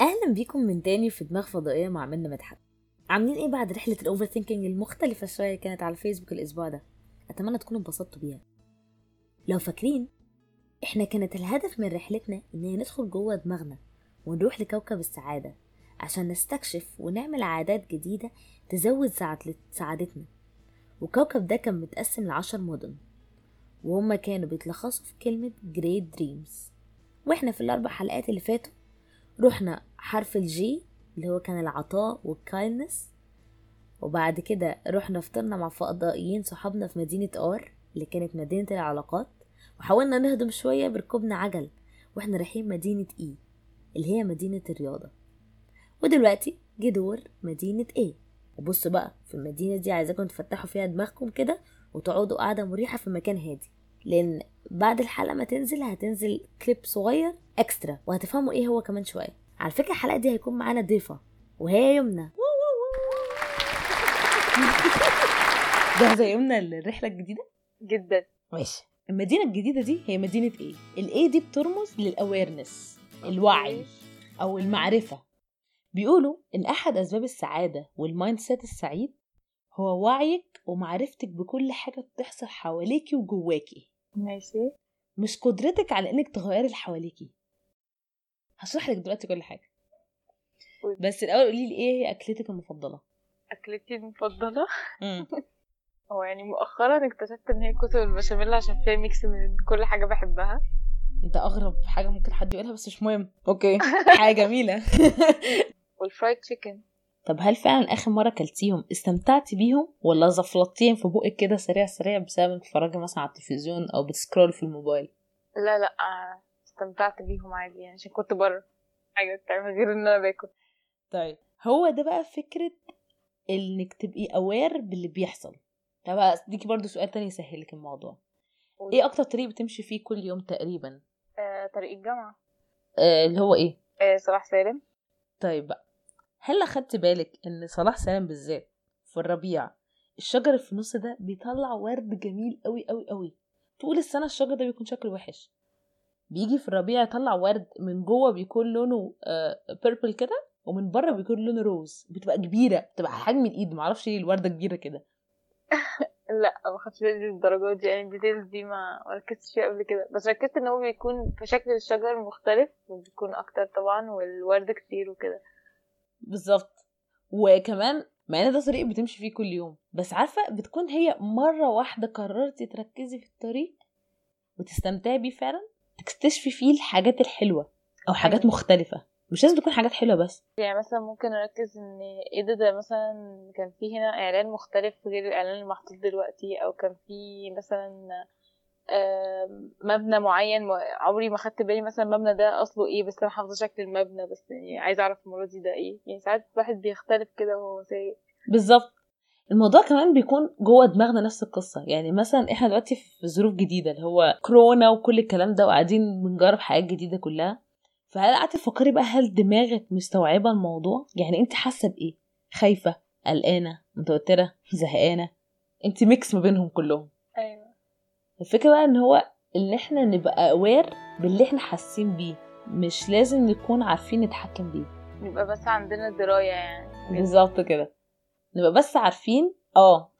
اهلا بيكم من تاني في دماغ فضائيه مع منى مدحت. عاملين ايه بعد رحله الاوفر ثينكينج المختلفه شويه كانت على الفيسبوك الاسبوع ده؟ اتمنى تكونوا انبسطتوا بيها. لو فاكرين احنا كانت الهدف من رحلتنا ان ندخل جوه دماغنا ونروح لكوكب السعاده عشان نستكشف ونعمل عادات جديده تزود سعادتنا. وكوكب ده كان متقسم ل10 مدن وهم كانوا بيتلخصوا في كلمه Great Dreams، واحنا في الاربع حلقات اللي فاتوا رحنا حرف الجي اللي هو كان العطاء والكايندنس، وبعد كده رحنا فطرنا مع فضائيين صحابنا في مدينة آر اللي كانت مدينة العلاقات، وحاولنا نهضم شوية بركبنا عجل واحنا رايحين مدينة اي اللي هي مدينة الرياضة. ودلوقتي جه دور مدينة اي، وبصوا بقى في المدينة دي عايزاكم تفتحوا فيها دماغكم كده وتقعدوا قاعدة مريحة في مكان هادي، لان بعد الحلقة ما تنزل هتنزل كليب صغير اكسترا وهتفهموا ايه هو كمان شوية. على فكرة الحلقة دي هيكون معانا ضيفة وهي يمنى. جاهزة يا يمنى للرحلة الجديدة؟ جدا. ماشي. المدينة الجديدة دي هي مدينة ايه؟ الايه دي بترمز للاويرنس، الوعي او المعرفة. بيقولوا ان احد اسباب السعادة والمايند سيت السعيد هو وعيك ومعرفتك بكل حاجة بتحصل حواليكي وجواكي. ماشي. مش قدرتك على انك تغير اللي حواليكي. هشرح لك دلوقتي كل حاجه، بس الاول قولي لي ايه هي اكلتك المفضله؟ اكلتي المفضله هو يعني مؤخرا اكتشفت ان هي كتب البشاميل عشان فيها ميكس من كل حاجه بحبها. انت اغرب حاجه ممكن حد يقولها، بس مش مهم. اوكي حاجه جميله. والفرايد تشيكن. طب هل فعلا اخر مره كلتيهم استمتعتي بيهم ولا زفلطتيهم في بقك كده سريع سريع بسبب بتتفرجي مثلا على التلفزيون او بتسكرول في الموبايل؟ لا استمتعت بيهم عادي، يعني عشان كنت بره حاجه بتعمل غير ان انا باكل. طيب هو ده بقى فكره انك تبقي اوير باللي بيحصل. طب اديكي برضو سؤال تاني يسهلك الموضوع. ايه اكتر طريق بتمشي فيه كل يوم تقريبا؟ طريق الجامعه. اللي هو ايه؟ صلاح سالم. طيب بقى هل اخدت بالك ان صلاح سالم بالذات في الربيع الشجر في النص ده بيطلع ورد جميل قوي قوي قوي؟ طول السنه الشجر ده بيكون شكله وحش، بيجي في الربيع يطلع ورد من جوه بيكون لونه بيربل كده ومن بره بيكون لونه روز، بتبقى كبيره، بتبقى حجم الايد. ما اعرفش ليه الورده كبيره كده. لا ما خدتش بالي الدرجات دي، يعني الديتيلز دي ما ركزتش فيها قبل كده، بس ركزت ان هو بيكون في شكل الشجر مختلف وبيكون اكتر طبعا والورد كتير وكده. بالظبط. وكمان مع ان ده طريق بتمشي فيه كل يوم، بس عارفه بتكون هي مره واحده قررتي تركزي في الطريق وتستمتعي بيه فعلا، تكتشفي فيه الحاجات الحلوه او حاجات مختلفه، مش لازم تكون حاجات حلوه بس. يعني مثلا ممكن اركز ان ايه ده مثلا كان فيه هنا اعلان مختلف غير الاعلان المحطوط دلوقتي، او كان فيه مثلا مبنى معين عمري ما خدت بالي مثلا المبنى ده اصله ايه، بس انا حافظه شكل المبنى، بس يعني عايزه اعرف المره دي ده ايه. يعني ساعات الواحد بيختلف كده وهو سايق. بالظبط. الموضوع كمان بيكون جوه دماغنا نفس القصه، يعني مثلا احنا دلوقتي في ظروف جديده اللي هو كورونا وكل الكلام ده، وقاعدين بنجرب حاجات جديده كلها. فهل قعدتي تفكري بقى هل دماغك مستوعبه الموضوع؟ يعني انت حاسه بايه؟ خايفه، قلقانه، متوتره، زهقانه؟ انت ميكس ما بينهم كلهم. ايوه. الفكره بقى ان هو ان احنا نبقى اوير باللي احنا حاسين بيه، مش لازم نكون عارفين نتحكم بيه، نبقى بس عندنا درايه يعني. بالظبط كده، نبقى بس عارفين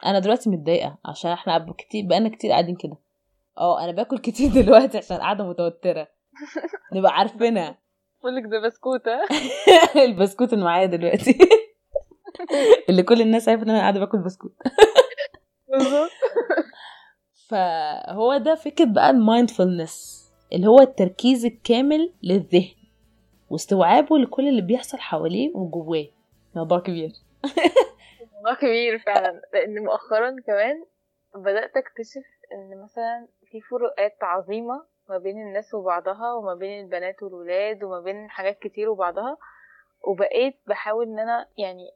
انا دلوقتي متضايقه عشان احنا كتير بقالنا كتير قاعدين كده، انا باكل كتير دلوقتي عشان قاعده متوتره، نبقى عارفينها. بقول لك ده بسكوته. البسكوت اللي معايا دلوقتي اللي كل الناس عارفه ان انا قاعده باكل بسكوت. بالظبط. فهو ده فكره بقى المايندفولنس اللي هو التركيز الكامل للذهن واستوعابه لكل اللي بيحصل حواليه وجواه. موضوع كبير. كبير فعلا، لان مؤخرا كمان بدات اكتشف ان مثلا في فروقات عظيمه ما بين الناس وبعضها، وما بين البنات والولاد، وما بين حاجات كتير وبعضها. وبقيت بحاول ان انا يعني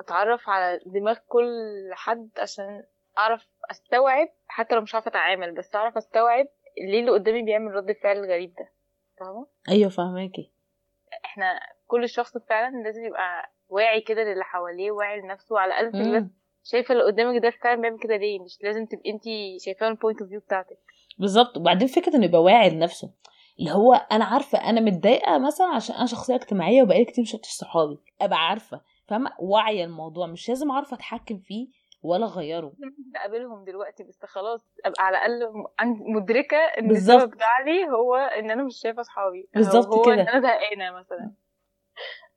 اتعرف على دماغ كل حد عشان اعرف استوعب، حتى لو مش عارفه اتعامل بس اعرف استوعب ليه اللي قدامي بيعمل رد الفعل الغريب ده. فاهمه؟ ايوه فاهماكي. احنا كل شخص فعلا لازم يبقى واعي كده للي حواليه، واعي لنفسه على الاقل. بس شايفه اللي قدامك ده فعلا بيعمل كده ليه، مش لازم تبقي انت شايفاه من البوينت اوف فيو بتاعتك. بالظبط. وبعدين فكره انه يبقى واعي لنفسه، اللي هو انا عارفه انا متضايقه مثلا عشان انا شخصيه اجتماعيه وبقالي كتير مش صحابي، ابقى عارفه فاهمه واعيه الموضوع، مش لازم اعرف اتحكم فيه ولا اغيره. بقابلهم دلوقتي بس خلاص ابقى على الاقل مدركه ان السبب علي هو ان انا مش شايفه اصحابي، هو كده. ان انا زهقانه مثلا.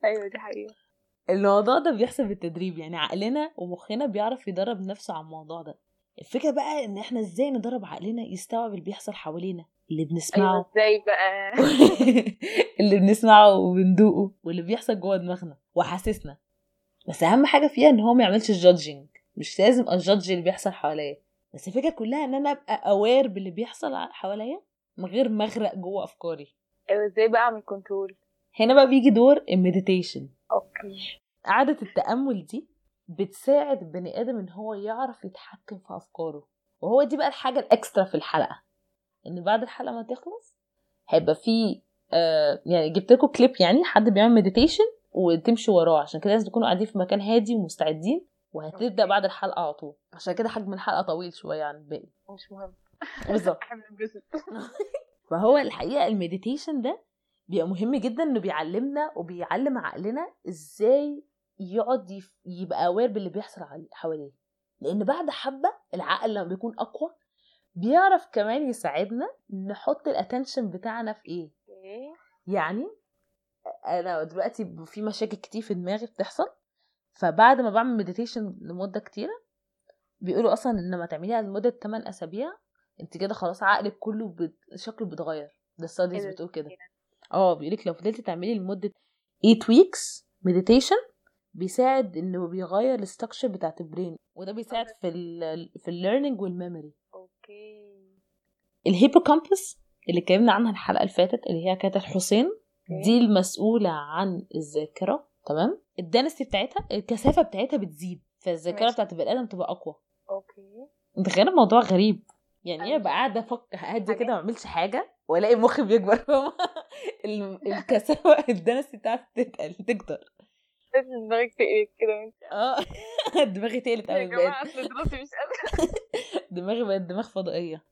ايوه دي حقيقه. الموضوع ده بيحصل بالتدريب، يعني عقلنا ومخنا بيعرف يدرب نفسه على الموضوع ده. الفكره بقى ان احنا ازاي ندرب عقلنا يستوعب اللي بيحصل حوالينا، اللي بنسمعه. أيوة ازاي بقى؟ اللي بنسمعه وبندوقه واللي بيحصل جوه دماغنا وحاسسنا. بس اهم حاجه فيها ان هو ما يعملش جادجنج، مش لازم اجادج اللي بيحصل حواليا، بس الفكره كلها ان انا ابقى اوير باللي بيحصل حواليا من غير ما اغرق جوه افكاري. ايوه ازاي بقى اعمل كنترول؟ هنا بقى بيجي دور المديتيشن. اوكي عاده التامل دي بتساعد البني ادم ان هو يعرف يتحكم في افكاره، وهو دي بقى الحاجه الاكسترا في الحلقه، ان بعد الحلقه ما تخلص هيبقى في يعني جبت لكم كليب يعني حد بيعمل مديتيشن وتمشي وراه، عشان كده لازم تكونوا قاعدين في مكان هادي ومستعدين، وهتبدا بعد الحلقه على طول، عشان كده حجم الحلقه طويل شويه عن الباقي. مش مهم بالظبط. فهو الحقيقه المديتيشن ده بيبقى مهم جدا، انه بيعلمنا وبيعلم عقلنا ازاي يقعد يبقى اوير باللي بيحصل حواليه، لان بعد حبه العقل لما بيكون اقوى بيعرف كمان يساعدنا نحط الاتنشن بتاعنا في ايه. يعني انا دلوقتي في مشاكل كتير في دماغي بتحصل، فبعد ما بعمل مديتيشن لمده كتيره بيقولوا اصلا ان ما تعمليها لمده 8 اسابيع انت كده خلاص عقلك كله شكله بيتغير. ده السادس بتقول كده، بيقولك لو فضلتي تعملي لمده 8 ويكس مديتيشن بيساعد انه بيغير الاستراكشر بتاعه البرين، وده بيساعد في الليرنينج والميموري. اوكي الهيبوكامبس اللي اتكلمنا عنها الحلقه اللي فاتت اللي هي كانت حسين، دي المسؤوله عن الذاكره، تمام؟ الدنسي بتاعتها الكثافه بتاعتها بتزيد، فالذاكره بتاعت البني ادم تبقى اقوى. اوكي متخيل الموضوع غريب؟ يعني انا بقى قاعده افكر هادي كده ما اعملش حاجه والاقي مخي بيكبر. الكثافه الدنسي بتاعتي تكتر، دماغك تقلت كده. دماغي تقلت قوي بقى، دماغي مش قادره، دماغي بقت دماغ فضائيه.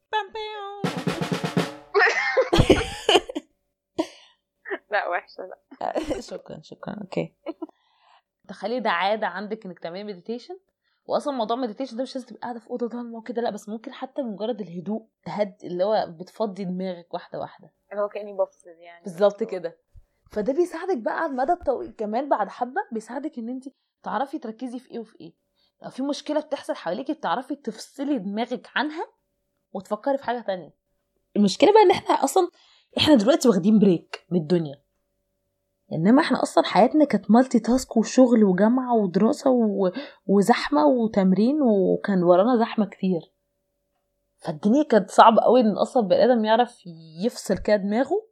لا وحشه. لا شكرا. اوكي تخلي ده عاده عندك انك تعملي مديتيشن. واصلا موضوع المديتيشن ده مش لازم تبقى قاعده في اوضه ضلمه وكده، لا بس ممكن حتى بمجرد الهدوء تهدي اللي هو بتفضي دماغك واحده واحده، اللي هو كاني بفصل يعني بالظبط كده. فده بيساعدك بقى على المدى الطويل كمان، بعد حبه بيساعدك ان انت تعرفي تركزي في ايه وفي ايه. لو في مشكله بتحصل حواليكي بتعرفي تفصلي دماغك عنها وتفكري في حاجه تانية. المشكله بقى ان احنا دلوقتي واخدين بريك من الدنيا، انما احنا اصلا حياتنا كانت مالتي تاسك وشغل وجامعه ودراسه وزحمه وتمرين، وكان ورانا زحمه كتير، فالدنيا كانت صعبه قوي ان اصلا البني ادم يعرف يفصل كده دماغه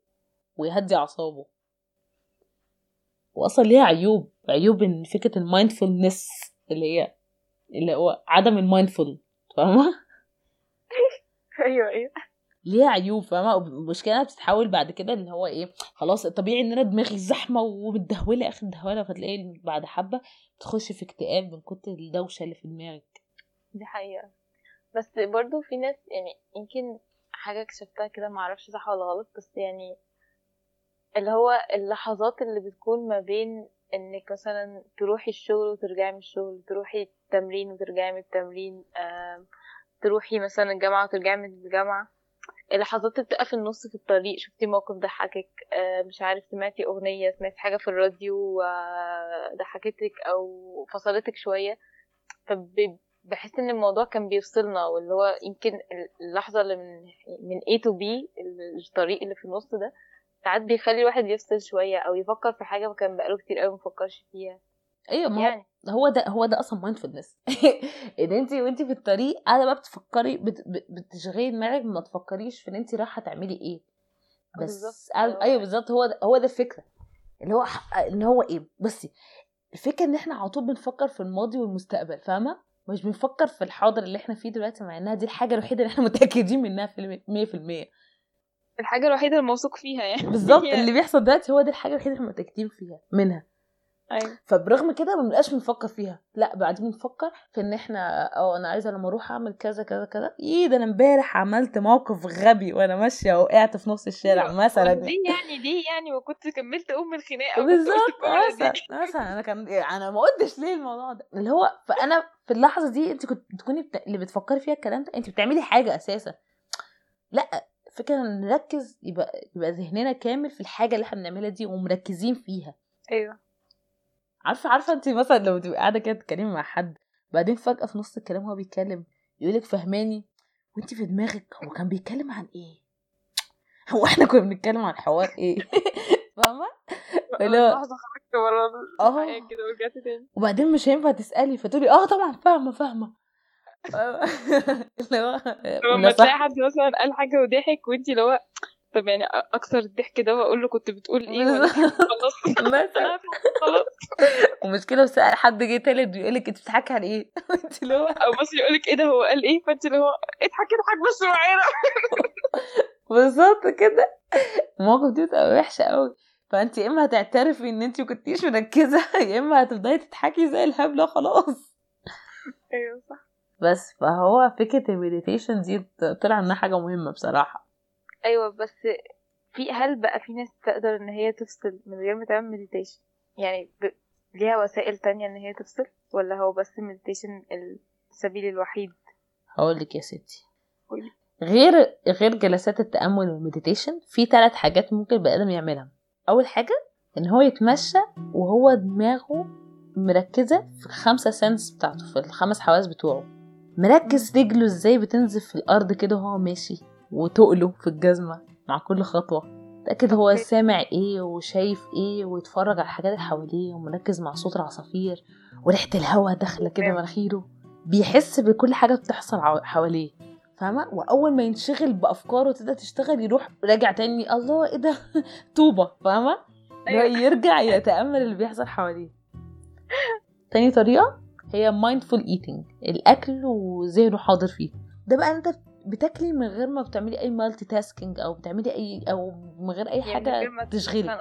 ويهدي اعصابه. واصلا ليها عيوب ان فكره المايندفولنس اللي هو عدم المايندفول، فاهمه؟ ايوه ليها عيوب، فاهمه؟ المشكله بتتحول بعد كده ان هو ايه، خلاص الطبيعي ان انا دماغي زحمه ومتدهوله اخر دهوله، فتلاقي بعد حبه بتخش في اكتئاب من كتر الدوشه اللي في دماغك. دي حقيقه. بس برضو في ناس يعني يمكن حاجه اكتشفتها كده معرفش صح ولا غلط، بس يعني اللي هو اللحظات اللي بتكون ما بين انك مثلا تروحي الشغل وترجعي من الشغل، تروحي التمرين وترجعي من التمرين، تروحي مثلا الجامعه وترجعي من الجامعه، اللحظات اللي بتقف في النص في الطريق، شفتي موقف ضحكك، مش عارف سمعتي اغنيه، سمعتي حاجه في الراديو ضحكتك او فصلتك شويه، فبحس ان الموضوع كان بيفصلنا، واللي هو يمكن اللحظه اللي من A to B الطريق اللي في النص ده ساعات بيخلي الواحد يفصل شويه او يفكر في حاجه كان بقاله كتير قوي ما فكرش فيها. ايوه يعني هو ده اصلا مايندفولنس. ان انت وانتي في الطريق قاعده بقى بتفكري بتشغلي دماغك، ما تفكريش في ان انت رايحه تعملي ايه بس. ايوه بالظبط، هو ده الفكره، اللي هو ان هو ايه. بصي الفكره ان احنا على طول بنفكر في الماضي والمستقبل، فاهمه؟ مش بنفكر في الحاضر اللي احنا فيه دلوقتي، مع انها دي الحاجه الوحيده اللي احنا متاكدين منها في 100%، الحاجه الوحيده اللي موثوق فيها يعني. بالظبط. اللي بيحصل دلوقتي هو دي الحاجه الوحيده اللي احنا متاكدين فيها منها، أيوة. فبرغم كده ما بنبقاش بنفكر فيها, لا بعدين بنفكر في ان احنا انا عايزه لما اروح اعمل كذا كذا كذا, ايه ده انا امبارح عملت موقف غبي وانا ماشيه وقعت في نص الشارع مثلا, ليه يعني ما كنت كملت الخناقه بالظبط مثلا, انا ما قلتش ليه الموضوع ده اللي هو. فانا في اللحظه دي انت كنت تكوني اللي بتفكري فيها الكلام ده, انت بتعملي حاجه اساسا. لا فكرة نركز, يبقى ذهننا كامل في الحاجة اللي احنا بنعملها دي ومركزين فيها. ايوه عارفة انت مثلا لو تبقى قاعدة كده تتكلمي مع حد بعدين فجأة في نص الكلام هو بيتكلم يقولك فهماني, وانت في دماغك هو كان بيتكلم عن ايه, هو احنا كنا بنتكلم عن حوار ايه فاهمة؟ لحظة خرجت ورا الحياة كده ورجعت تاني, وبعدين مش هينفع تسألي فتقولي طبعا فاهمة لما تلاقي حد مثلا قال حاجه وضحك وانت اللي هو طب يعني اكثر الضحك ده واقول له كنت بتقول ايه خلاص مثلا خلاص. ومشكله وسال حد جه تالت يقول لك انت بتضحكي على ايه, انت اللي هو او بس يقول لك ايه ده هو قال ايه, فانت اللي هو اضحكي ضحك بس معانا بالظبط كده. الموقف دي بتبقى وحشه قوي, فانت يا اما هتعترفي ان انت ما كنتيش مركزه يا اما هتبداي تضحكي زي الهبله خلاص. ايوه صح. بس فهو فكرة الميديتيشن دي طلع انها حاجة مهمة بصراحة. ايوه بس هل بقى في ناس تقدر ان هي تفصل من غير ما تعمل ميديتيشن؟ يعني ليها وسائل تانية ان هي تفصل, ولا هو بس الميديتيشن السبيل الوحيد؟ هقولك يا ستي, غير جلسات التأمل والميديتيشن في 3 حاجات ممكن البني آدم يعملها. اول حاجة ان هو يتمشى وهو دماغه مركزة في 5 سنس بتاعته, في 5 حواس بتوعه, مركز رجله ازاي بتنزف في الارض كده وهو ماشي, وتقله في الجزمه مع كل خطوه, تاكد هو سامع ايه وشايف ايه, ويتفرج على الحاجات اللي حواليه, ومركز مع صوت العصافير وريحه الهواء داخله كده مناخيره, بيحس بكل حاجه بتحصل حواليه فاهمه. واول ما ينشغل بافكاره تبدا تشتغل يروح راجع تاني, الله ايه ده طوبه فاهمه, يرجع يتامل اللي بيحصل حواليه. تاني طريقه هي mindful eating, الاكل وذهنه حاضر فيه. ده بقى انت بتاكلي من غير ما بتعملي اي مالتي تاسكينج او بتعملي اي, او من غير اي حاجه يعني تشغلك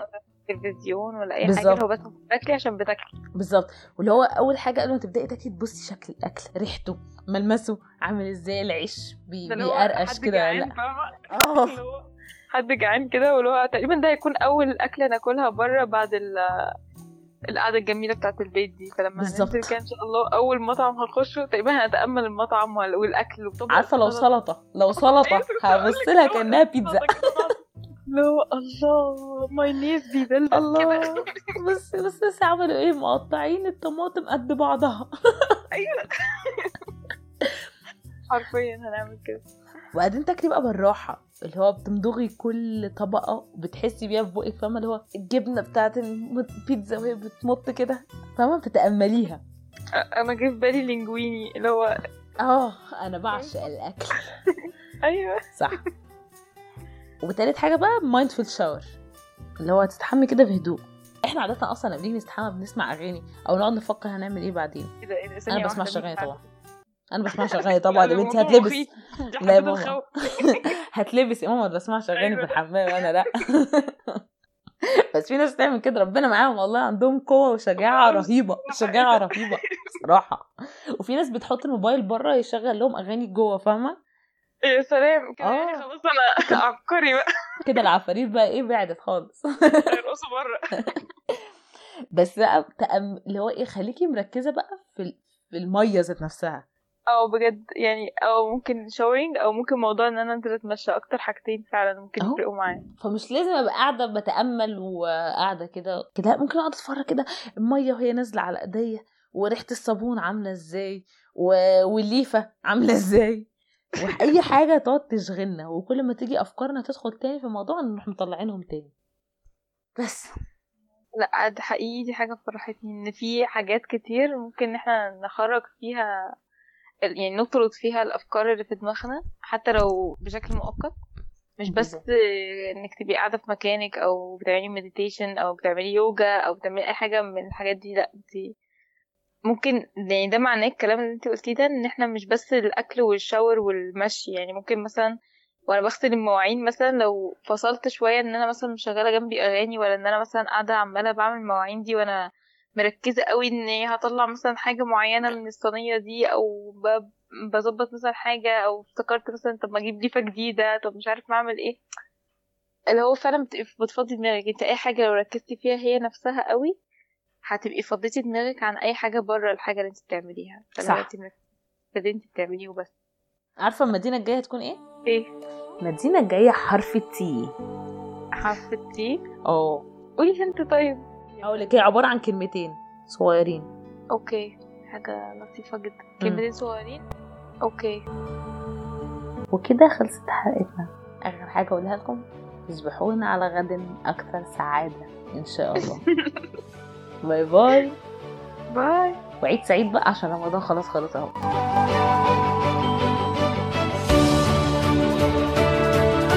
تلفزيون ولا اي بالزبط. حاجه هو بس بتاكلي عشان بتاكلي بالظبط. واللي هو اول حاجه قبل ما تبداي تاكلي تبصي شكل الاكل, ريحته, ملمسه, عامل ازاي, العيش بيقرقش كده, لا حد جعان كده, واللي هو تقريبا ده هيكون اول اكله ناكلها بره بعد القعده الجميله بتاعه البيت دي. فلما ننزل كان ان شاء الله اول مطعم هنخشه تقريبا هنتامل المطعم والاكل, وطبعا عارفه لو سلطه هبص لها كانها بيتزا, لو الله مايونيز دي ده الله بس عملوا ايه, مقطعين الطماطم قد بعضها ايوه حرفيا هنعمل كده. وبعدين تاكلي بقى بالراحه, اللي هو بتمضغي كل طبقه بتحسي بيها في بقك فاهمه, اللي هو الجبنه بتاعه البيتزا وهي بتمط كده فاهمه, بتتامليها. انا جه في بالي لينجويني اللي هو انا بعشق الاكل ايوه صح. وتالت حاجه بقى مايندفول شاور, اللي هو تستحمي كده بهدوء. احنا عاده اصلا لما بنيجي نستحمى بنسمع اغاني او نقعد نفكر هنعمل ايه بعدين. انا بسمع شغاله طبعا يا بنتي هتلبس لا ماما هتلبس يا ماما ما بسمعش اغاني في الحمام وانا لا بس في ناس تعمل كده, ربنا معاهم والله, عندهم قوه وشجاعه رهيبه, شجاعه رهيبه صراحه. وفي ناس بتحط الموبايل بره يشغل لهم اغاني جوه فاهمه, يا سلام كده خلاص انا عبقري بقى كده, العفاريت بقى ايه بعدت خالص يرقصوا بره. بس بقى اللي هو ايه, خليكي مركزه بقى في الميه ذات نفسها, او بجد يعني, او ممكن شاورينج, او ممكن موضوع ان انا انزل اتمشى, اكتر حاجتين فعلا ممكن يفرقوا معايا. فمش لازم ابقى قاعده بتامل وقاعده كده, ممكن اقعد اتفرج كده الميه وهي نازله على ايديا, وريحه الصابون عامله ازاي, والليفه عامله ازاي, واي حاجه تقعد تشغلنا, وكل ما تيجي افكارنا تدخل تاني في موضوع نروح مطلعينهم تاني. بس لا ده حقيقي, دي حاجه فرحتني ان في حاجات كتير ممكن احنا نخرج فيها, يعني نطرد فيها الافكار اللي في دماغنا حتى لو بشكل مؤقت, مش بس انك تبقي قاعده في مكانك او بتعملي مديتيشن او بتعملي يوجا او بتعملي اي حاجه من الحاجات دي. لا دي ممكن, يعني ده معناه الكلام اللي انت قلتيه ده, ان احنا مش بس الاكل والشاور والمشي. يعني ممكن مثلا وانا بغسل المواعين مثلا لو فصلت شويه ان انا مثلا مشغله جنبي اغاني, ولا ان انا مثلا قاعده عماله بعمل المواعين دي وانا مركزة قوي ان هطلع مثلا حاجة معينة من الصينية دي، او بظبط مثلا حاجة، او افتكرت مثلا طب ما اجيب ليفة جديدة، طب مش عارف ما اعمل ايه، اللي هو فعلا بتفضي دماغك انت. اي حاجة لو ركزتي فيها هي نفسها قوي هتبقي فضيتي دماغك عن اي حاجة بره الحاجة اللي انت بتعمليها. صح، فده انت بتعمليه وبس. عارفة المدينة الجاية هتكون ايه؟ ايه المدينة الجاية؟ حرف التي. حرف التي؟ اه قولي انت. طيب اقولك هي عباره عن كلمتين صغيرين. اوكي، حاجه لطيفه جدا، كلمتين صغيرين. اوكي، وكده خلصت حلقتنا. اخر حاجه اقولها لكم، تصبحون على غد اكثر سعاده ان شاء الله. باي باي باي، وعيد سعيد بقى عشان رمضان خلاص اهو.